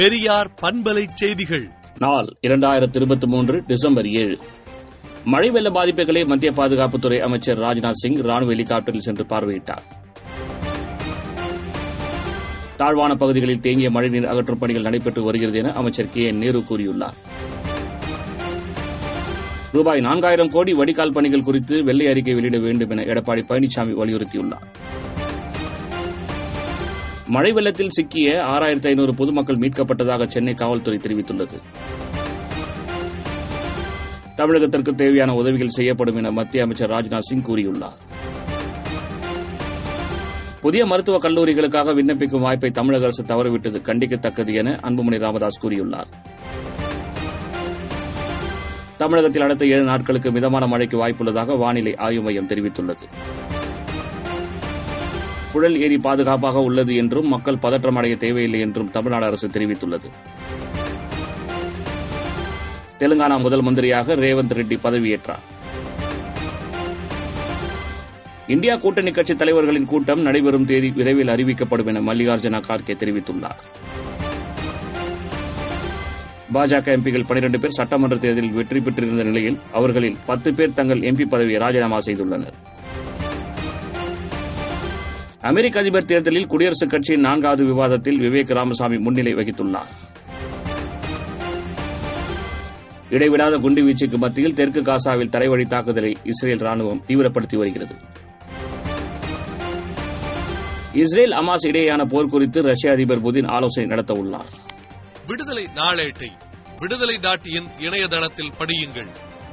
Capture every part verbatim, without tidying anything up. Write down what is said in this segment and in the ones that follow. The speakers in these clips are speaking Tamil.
பெரியார் பண்பலை செய்திகள். நாள் இரண்டாயிரத்தி இருபத்தி மூன்று டிசம்பர் ஏழு. மழை வெள்ள பாதிப்புகளை மத்திய பாதுகாப்புத்துறை அமைச்சர் ராஜ்நாத் சிங் ராணுவ ஹெலிகாப்டரில் சென்று பார்வையிட்டார். தாழ்வான பகுதிகளில் தேங்கிய மழைநீர் அகற்றும் பணிகள் நடைபெற்று வருகிறது என அமைச்சர் கே என் நேரு கூறியுள்ளார். ரூபாய் நான்காயிரம் கோடி வடிகால் பணிகள் குறித்து வெள்ளை அறிக்கை வெளியிட வேண்டும் என எடப்பாடி பழனிசாமி வலியுறுத்தியுள்ளார். மழை வெள்ளத்தில் சிக்கிய ஆறாயிரத்தி ஐநூறு பொதுமக்கள் மீட்கப்பட்டதாக சென்னை காவல்துறை தெரிவித்துள்ளது. தமிழகத்திற்கு தேவையான உதவிகள் செய்யப்படும் என மத்திய அமைச்சர் ராஜ்நாத் சிங் கூறியுள்ளார். புதிய மருத்துவக் கல்லூரிகளுக்காக விண்ணப்பிக்கும் வாய்ப்பை தமிழக அரசு தவறவிட்டது கண்டிக்கத்தக்கது என அன்புமணி ராமதாஸ் கூறியுள்ளார். தமிழகத்தில் அடுத்த ஏழு நாட்களுக்கு மிதமான மழைக்கு வாய்ப்புள்ளதாக வானிலை ஆய்வு மையம் தெரிவித்துள்ளது. புழல் ஏரி பாதுகாப்பாக உள்ளது என்றும் மக்கள் பதற்றம் அடைய தேவையில்லை என்றும் தமிழ்நாடு அரசு தெரிவித்துள்ளது. தெலுங்கானா முதல் மந்திரியாக ரேவந்த் ரெட்டி பதவியேற்றார். இந்தியா கூட்டணி கட்சி தலைவர்களின் கூட்டம் நடைபெறும் தேதி விரைவில் அறிவிக்கப்படும் என மல்லிகார்ஜுனா கார்கே தெரிவித்துள்ளார். பாஜக எம்பிக்கள் பனிரண்டு பேர் சட்டமன்ற தேர்தலில் வெற்றி பெற்றிருந்த நிலையில் அவர்களில் பத்து பேர் தங்கள் எம்பி பதவியை ராஜினாமா செய்துள்ளனர். அமெரிக்க அதிபர் தேர்தலில் குடியரசுக் கட்சியின் நான்காவது விவாதத்தில் விவேக் ராமசாமி முன்னிலை வகித்துள்ளார். இடைவிடாத குண்டுவீச்சுக்கு மத்தியில் தெற்கு காசாவில் தரைவழி தாக்குதலை இஸ்ரேல் ராணுவம் தீவிரப்படுத்தி வருகிறது. இஸ்ரேல் அமாஸ் இடையேயான போர் குறித்து ரஷ்ய அதிபர் புதின் ஆலோசனை நடத்தவுள்ளார். விடுதலை நாளேட்டை விடுதலை டாட் இன் இணையதளத்தில் படியுங்கள்.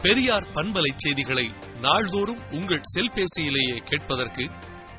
பெரியார் பண்பலை செய்திகளை நாள்தோறும் உங்கள் செல்பேசியிலேயே கேட்பதற்கு